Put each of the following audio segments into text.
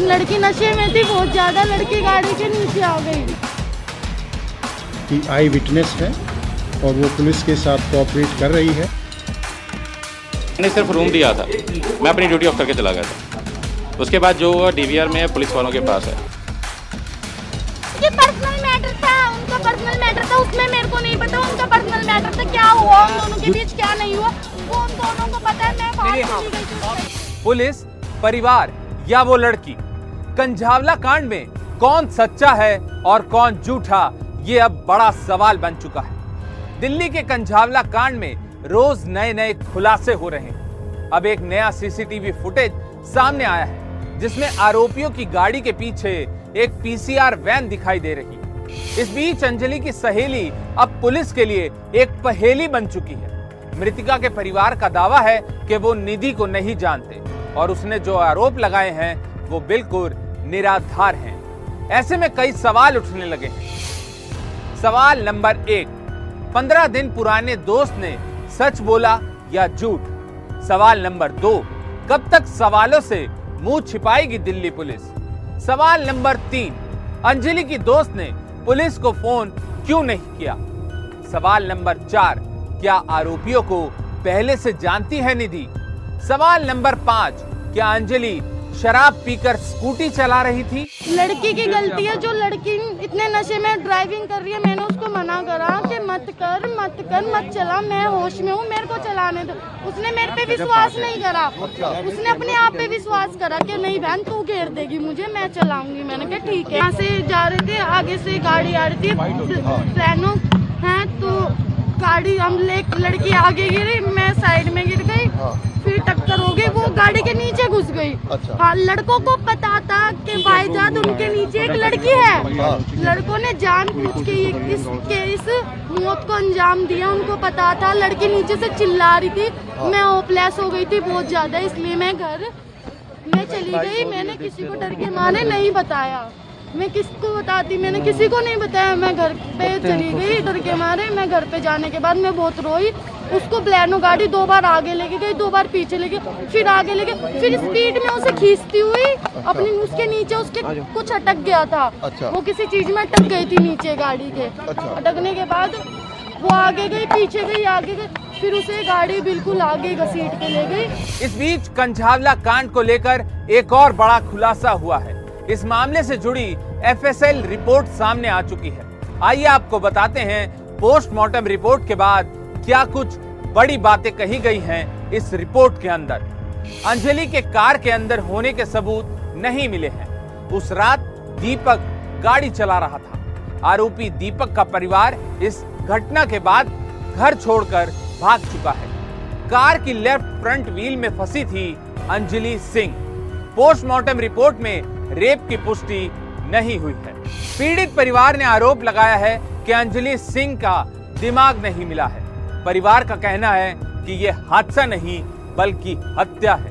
लड़की नशे में थी बहुत ज्यादा, लड़की गाड़ी के नीचे आ गई। आई विटनेस है और वो पुलिस के साथ कोऑपरेट कर रही है। मैंने सिर्फ रूम दिया था, मैं अपनी ड्यूटी ऑफ करके चला गया था। उसके बाद जो डीवीआर में पुलिस वालों के पास है, ये पर्सनल मैटर था, उनका पर्सनल मैटर था, उसमें मेरे को नहीं पता। उनका पर्सनल मैटर था, क्या हुआ उन दोनों के बीच, क्या नहीं हुआ वो उन दोनों को पता है। मैं पुलिस, परिवार या वो लड़की, कंझावला कांड में कौन सच्चा है और कौन झूठा, ये अब बड़ा सवाल बन चुका है। दिल्ली के कंझावला कांड में रोज नए नए खुलासे हो रहे हैं। अब एक नया सीसीटीवी फुटेज सामने आया है जिसमें आरोपियों की गाड़ी के पीछे एक पीसीआर वैन दिखाई दे रही है। इस बीच अंजलि की सहेली अब पुलिस के लिए एक पहेली बन चुकी है। मृतिका के परिवार का दावा है कि वो निधि को नहीं जानते और उसने जो आरोप लगाए हैं वो बिल्कुल निराधार हैं। ऐसे में कई सवाल उठने लगे हैं। सवाल नंबर 1, 15 दिन पुराने दोस्त ने सच बोला या झूठ। सवाल नंबर 2, कब तक सवालों से मुंह छिपाएगी दिल्ली पुलिस। सवाल नंबर 3, अंजलि की दोस्त ने पुलिस को फोन क्यों नहीं किया। सवाल नंबर 4, क्या आरोपियों को पहले से जानती है निधि। सवाल नंबर 5, क्या अंजलि शराब पीकर स्कूटी चला रही थी। लड़की की गलती है जो लड़की इतने नशे में ड्राइविंग कर रही है। मैंने उसको मना करा कि मत चला, मैं होश में हूँ, मेरे को चलाने दो। उसने मेरे पे विश्वास नहीं करा, उसने अपने आप पे विश्वास करा कि नहीं बहन तू घेर देगी मुझे, मैं चलाऊंगी। मैंने कहा ठीक है। यहाँ से जा रहे थे, आगे से गाड़ी आ रही थी, ट्रेनों है तो गाड़ी हम लड़की आगे गिरी, मैं साइड में गिर गई, फिर टक्कर हो गई, वो गाड़ी के नीचे घुस गई। हाँ, लड़कों को पता था कि भाईजान उनके नीचे एक लड़की है। लड़कों ने जानबूझ के इस मौत को अंजाम दिया। उनको पता था, लड़की नीचे से चिल्ला रही थी। मैं होपलेस हो गई थी बहुत ज्यादा, इसलिए मैं घर में चली गई। मैंने किसी को डर के मारे नहीं बताया। मैं किसको बताती, मैंने किसी को नहीं बताया। मैं घर पे चली गई डर के मारे। मैं घर पे जाने के बाद मैं बहुत रोई। उसको ब्लैनो गाड़ी 2 बार आगे लेके गई, 2 बार पीछे लेके, फिर आगे लेके, फिर स्पीड में उसे खींचती हुई अपनी उसके नीचे उसके कुछ अटक गया था। अच्छा। वो किसी चीज में अटक गई थी नीचे गाड़ी के। अच्छा। अटकने के बाद वो आगे गई, पीछे गई, आगे गई, फिर उसे गाड़ी बिल्कुल आगे घसीट के ले गई। इस बीच कंझावला कांड को लेकर एक और बड़ा खुलासा हुआ है। इस मामले से जुड़ी FSL रिपोर्ट सामने आ चुकी है। आइए आपको बताते हैं पोस्टमार्टम रिपोर्ट के बाद क्या कुछ बड़ी बातें कही गई हैं इस रिपोर्ट के अंदर। अंजलि के कार के अंदर होने के सबूत नहीं मिले हैं। उस रात दीपक गाड़ी चला रहा था। आरोपी दीपक का परिवार इस घटना के बाद घर छोड़कर भाग चुका है। कार की लेफ्ट फ्रंट व्हील में फंसी थी अंजलि सिंह। पोस्टमार्टम रिपोर्ट में रेप की पुष्टि नहीं हुई है। पीड़ित परिवार ने आरोप लगाया है कि अंजलि सिंह का दिमाग नहीं मिला है। परिवार का कहना है कि यह हादसा नहीं बल्कि हत्या है।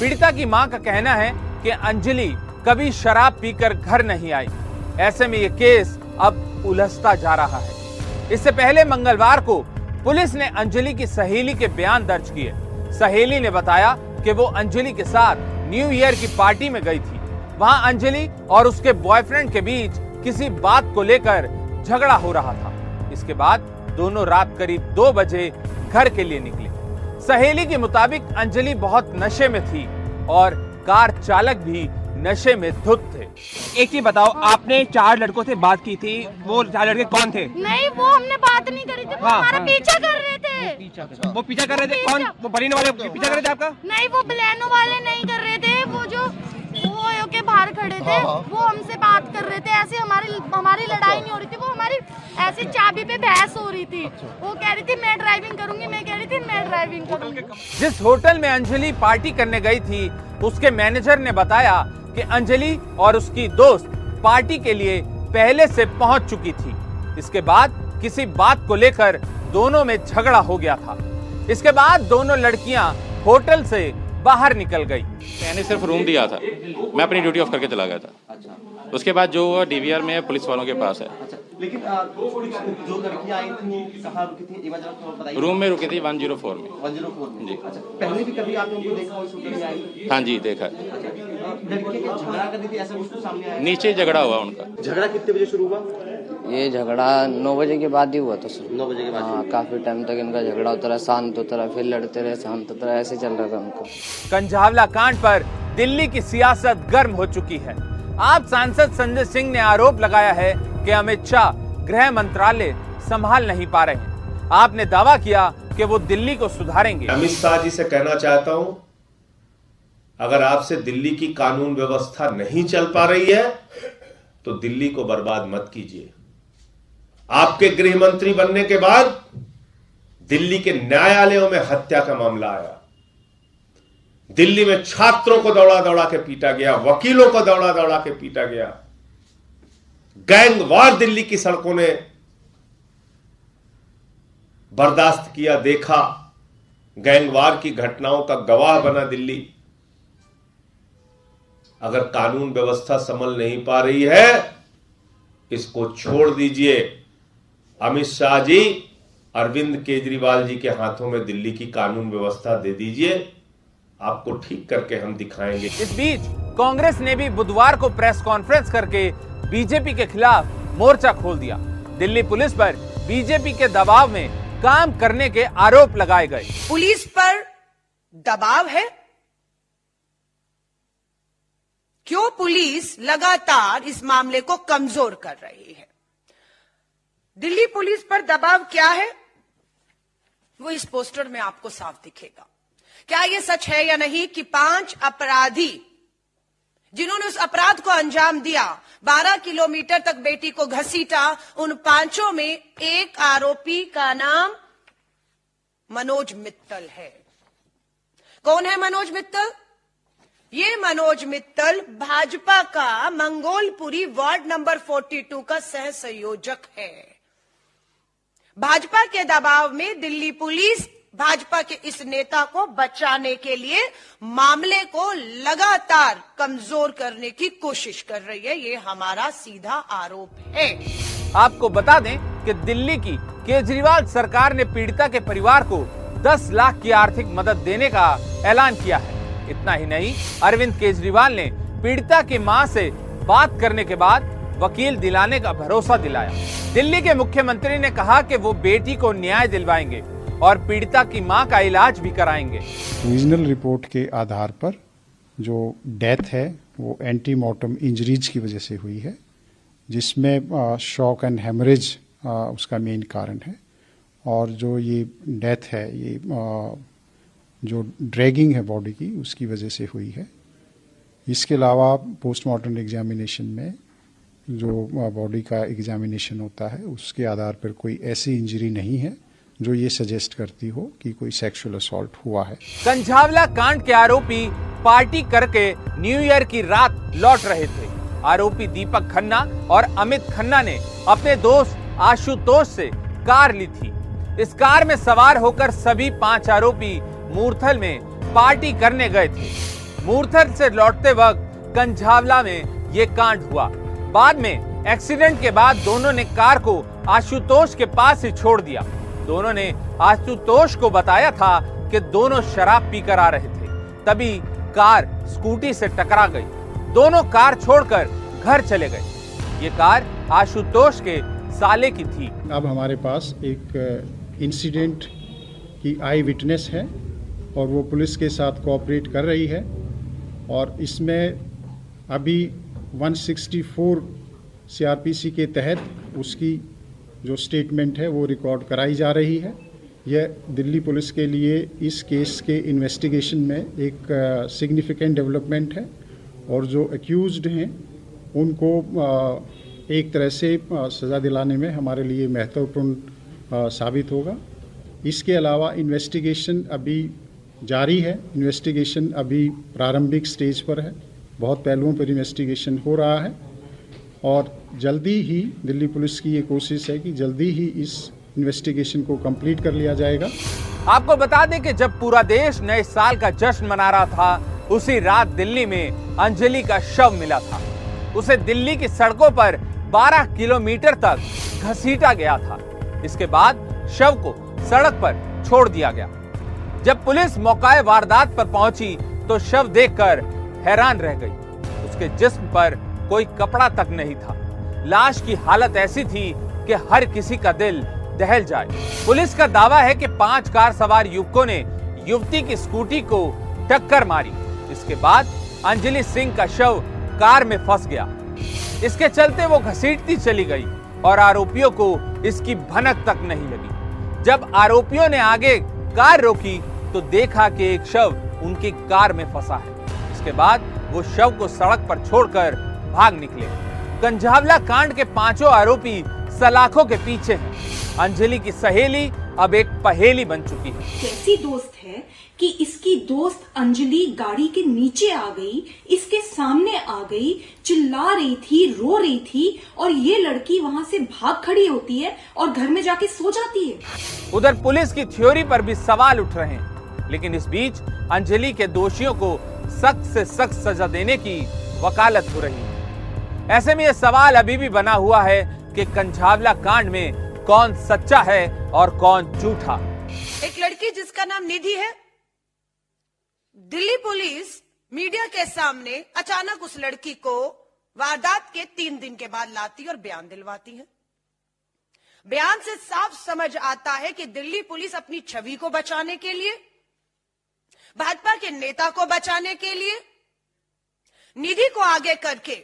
पीड़िता की मां का कहना है कि अंजलि कभी शराब पीकर घर नहीं आई। ऐसे में यह केस अब उलझता जा रहा है। इससे पहले मंगलवार को पुलिस ने अंजलि की सहेली के बयान दर्ज किए। सहेली ने बताया कि वो अंजलि के साथ न्यू ईयर की पार्टी में गई थी। वहां अंजलि और उसके बॉयफ्रेंड के बीच किसी बात को लेकर झगड़ा हो रहा था। इसके बाद दोनों रात करीब 2 बजे घर के लिए निकले। सहेली के मुताबिक अंजलि बहुत नशे में थी और कार चालक भी नशे में धुत थे। एक चीज बताओ, आपने चार लड़कों से बात की थी, वो चार लड़के कौन थे? नहीं, वो हमने बात नहीं करी थी, वो हमारा पीछा कर रहे थे। वो पीछा कर रहे थे? कौन? वो बलिनो वाले पीछा कर रहे थे आपका? नहीं, वो बलिनो वाले नहीं कर रहे थे, वो जो वो के बाहर खड़े थे वो हमसे बात कर रहे थे। ऐसे हमारी लड़ाई नहीं हो रही थी, वो हमारी ऐसे चाबी पे बहस हो रही थी। वो कह रही थी मैं ड्राइविंग करूंगी, मैं कह रही थी मैं ड्राइविंग करूंगी। जिस होटल में अंजलि पार्टी करने गई थी, उसके मैनेजर ने बताया कि अंजलि और उसकी दोस्त पार्टी के लिए पहले से पहुंच चुकी थी। इसके बाद किसी बात को लेकर दोनों में झगड़ा हो गया था। इसके बाद दोनों लड़कियां होटल से बाहर निकल गई। मैंने सिर्फ रूम दिया था, मैं अपनी ड्यूटी ऑफ करके चला गया था। अच्छा। उसके बाद जो डीवीआर में पुलिस वालों के पास है। अच्छा। लेकिन जो लड़कियां आई थी कहां रुकी थी? एक बार जरा बताइए। रूम में रुकी थी 104 में। 104 में जी। अच्छा, पहले भी कभी आपने उनको देखा हो शूटिंग में आई? हां जी, देखा। लड़के के झगड़ा करती थी, ऐसा कुछ तो सामने आया? नीचे झगड़ा हुआ उनका। झगड़ा कितने बजे शुरू हुआ? ये झगड़ा 9 बजे के बाद ही हुआ था सर। 9 बजे के बाद? हाँ, काफी टाइम तक इनका झगड़ा होता रहा, शांत होता रहा, फिर लड़ते रहे, शांत होता रहा, ऐसे चल रहा था उनका। कंझावला कांड पर दिल्ली की सियासत गर्म हो चुकी है। आप सांसद संजय सिंह ने आरोप लगाया है कि अमित शाह गृह मंत्रालय संभाल नहीं पा रहे हैं। आपने दावा किया कि वो दिल्ली को सुधारेंगे। अमित शाह जी से कहना चाहता हूँ, अगर आपसे दिल्ली की कानून व्यवस्था नहीं चल पा रही है तो दिल्ली को बर्बाद मत कीजिए। आपके गृह मंत्री बनने के बाद दिल्ली के न्यायालयों में हत्या का मामला आया, दिल्ली में छात्रों को दौड़ा दौड़ा के पीटा गया, वकीलों को दौड़ा दौड़ा के पीटा गया, गैंगवार दिल्ली की सड़कों ने बर्दाश्त किया, देखा, गैंगवार की घटनाओं का गवाह बना दिल्ली। अगर कानून व्यवस्था संभल नहीं पा रही है, इसको छोड़ दीजिए। अमित शाह जी, अरविंद केजरीवाल जी के हाथों में दिल्ली की कानून व्यवस्था दे दीजिए, आपको ठीक करके हम दिखाएंगे। इस बीच कांग्रेस ने भी बुधवार को प्रेस कॉन्फ्रेंस करके बीजेपी के खिलाफ मोर्चा खोल दिया। दिल्ली पुलिस पर बीजेपी के दबाव में काम करने के आरोप लगाए गए। पुलिस पर दबाव है? क्यों पुलिस लगातार इस मामले को कमजोर कर रही है? दिल्ली पुलिस पर दबाव क्या है, वो इस पोस्टर में आपको साफ दिखेगा। क्या ये सच है या नहीं कि 5 अपराधी जिन्होंने उस अपराध को अंजाम दिया, 12 किलोमीटर तक बेटी को घसीटा, उन 5 में एक आरोपी का नाम मनोज मित्तल है। कौन है मनोज मित्तल? ये मनोज मित्तल भाजपा का मंगोलपुरी वार्ड नंबर 42 का सह संयोजक है। भाजपा के दबाव में दिल्ली पुलिस भाजपा के इस नेता को बचाने के लिए मामले को लगातार कमजोर करने की कोशिश कर रही है। ये हमारा सीधा आरोप है। आपको बता दें कि दिल्ली की केजरीवाल सरकार ने पीड़िता के परिवार को 10 लाख की आर्थिक मदद देने का ऐलान किया है। इतना ही नहीं, अरविंद केजरीवाल ने पीड़िता की मां से बात करने के बाद वकील दिलाने का भरोसा दिलाया। दिल्ली के मुख्यमंत्री ने कहा कि वो बेटी को न्याय दिलवाएंगे और पीड़िता की मां का इलाज भी कराएंगे। रीजनल रिपोर्ट के आधार पर जो डेथ है वो एंटीमॉर्टम इंजरीज की वजह से हुई है, जिसमें शॉक एंड हेमरेज उसका मेन कारण है। और जो ये डेथ है, ये जो ड्रैगिंग है बॉडी की, उसकी वजह से हुई है। इसके अलावा पोस्टमार्टम एग्जामिनेशन में जो बॉडी का एग्जामिनेशन होता है, उसके आधार पर कोई ऐसी इंजरी नहीं है जो ये सजेस्ट करती हो कि कोई सेक्सुअल असॉल्ट हुआ है। कंझावला कांड के आरोपी पार्टी करके न्यू ईयर की रात लौट रहे थे। आरोपी दीपक खन्ना और अमित खन्ना ने अपने दोस्त आशुतोष से कार ली थी। इस कार में सवार होकर सभी 5 आरोपी मूर्थल में पार्टी करने गए थे। मूर्थल से लौटते वक्त कंझावला में ये कांड हुआ। बाद में एक्सीडेंट के बाद दोनों ने कार को आशुतोष के पास ही छोड़ दिया। दोनों ने आशुतोष को बताया था कि दोनों शराब पीकर आ रहे थे, तभी कार स्कूटी से टकरा गई। दोनों कार छोड़कर घर चले गए। ये कार आशुतोष के साले की थी। अब हमारे पास एक इंसिडेंट की आई विटनेस है और वो पुलिस के साथ कोऑपरेट कर रही है और इसमें अभी 164 CRPC के तहत उसकी जो स्टेटमेंट है वो रिकॉर्ड कराई जा रही है। यह दिल्ली पुलिस के लिए इस केस के इन्वेस्टिगेशन में एक सिग्निफिकेंट डेवलपमेंट है और जो एक्यूज्ड हैं उनको एक तरह से सज़ा दिलाने में हमारे लिए महत्वपूर्ण साबित होगा। इसके अलावा इन्वेस्टिगेशन अभी जारी है, इन्वेस्टिगेशन अभी प्रारंभिक स्टेज पर है, बहुत पहलुओं पर इन्वेस्टिगेशन हो रहा है और जल्दी ही दिल्ली पुलिस की ये कोशिश है कि जल्दी ही इस इन्वेस्टिगेशन को कंप्लीट कर लिया जाएगा। आपको बता दें कि जब पूरा देश नए साल का जश्न मना रहा था, उसी रात दिल्ली में अंजलि का शव मिला था। उसे दिल्ली की सड़कों पर 12 किलोमीटर तक घसीटा गया था। इसके बाद शव को सड़क पर छोड़ दिया गया। जब पुलिस मौके वारदात पर पहुंची तो शव देखकर हैरान रह गई। उसके जिस्म पर कोई कपड़ा तक नहीं था। लाश की हालत ऐसी थी कि हर किसी का दिल दहल जाए। पुलिस का दावा है कि 5 कार सवार युवकों ने युवती की स्कूटी को टक्कर मारी। इसके बाद अंजलि सिंह का शव कार में फंस गया। इसके चलते वो घसीटती चली गई और आरोपियों को इसकी भनक तक नहीं लगी। जब आरोपियों ने आगे कार रोकी तो देखा कि एक शव उनकी कार में फंसा है। इसके बाद वो शव को सड़क पर छोड़कर भाग निकले। कंझावला कांड के 5 आरोपी सलाखों के पीछे हैं। अंजलि की सहेली अब एक पहेली बन चुकी है। कैसी दोस्त है कि इसकी दोस्त अंजलि गाड़ी के नीचे आ गई, इसके सामने आ गई, चिल्ला रही थी, रो रही थी और ये लड़की वहाँ से भाग खड़ी होती है और घर में जाके सो जाती है। उधर पुलिस की थ्योरी पर भी सवाल उठ रहे हैं, लेकिन इस बीच अंजलि के दोषियों को सख्त से सख्त सजा देने की वकालत हो रही है। ऐसे में यह सवाल अभी भी बना हुआ है कि कंझावला कांड में कौन सच्चा है और कौन झूठा। एक लड़की जिसका नाम निधि है, दिल्ली पुलिस मीडिया के सामने अचानक उस लड़की को वारदात के 3 दिन के बाद लाती और बयान दिलवाती है। बयान से साफ समझ आता है कि दिल्ली पुलिस अपनी छवि को बचाने के लिए, भाजपा के नेता को बचाने के लिए निधि को आगे करके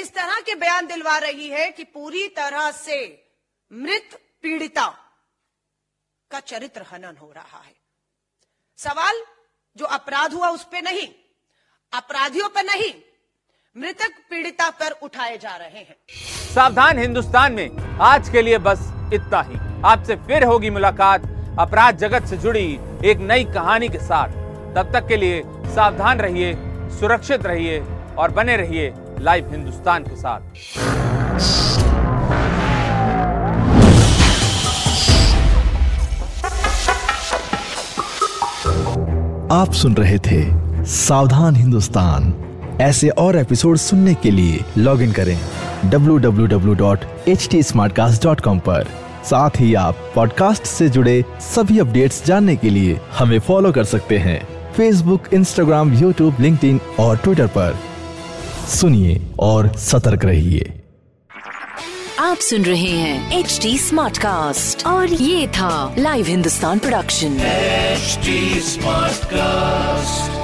इस तरह के बयान दिलवा रही है कि पूरी तरह से मृत पीड़िता का चरित्र हनन हो रहा है। सवाल जो अपराध हुआ उस पे नहीं, अपराधियों पर नहीं, मृतक पीड़िता पर उठाए जा रहे हैं। सावधान हिंदुस्तान में आज के लिए बस इतना ही। आपसे फिर होगी मुलाकात अपराध जगत से जुड़ी एक नई कहानी के साथ। तब तक के लिए सावधान रहिए, सुरक्षित रहिए और बने रहिए लाइव हिंदुस्तान के साथ। आप सुन रहे थे सावधान हिंदुस्तान। ऐसे और एपिसोड सुनने के लिए लॉग इन करें www.htsmartcast.com पर। साथ ही आप पॉडकास्ट से जुड़े सभी अपडेट्स जानने के लिए हमें फॉलो कर सकते हैं फेसबुक, इंस्टाग्राम, यूट्यूब, लिंक्डइन और ट्विटर पर। सुनिए और सतर्क रहिए। आप सुन रहे हैं HT स्मार्ट कास्ट और ये था live Hindustan production HT smart cast.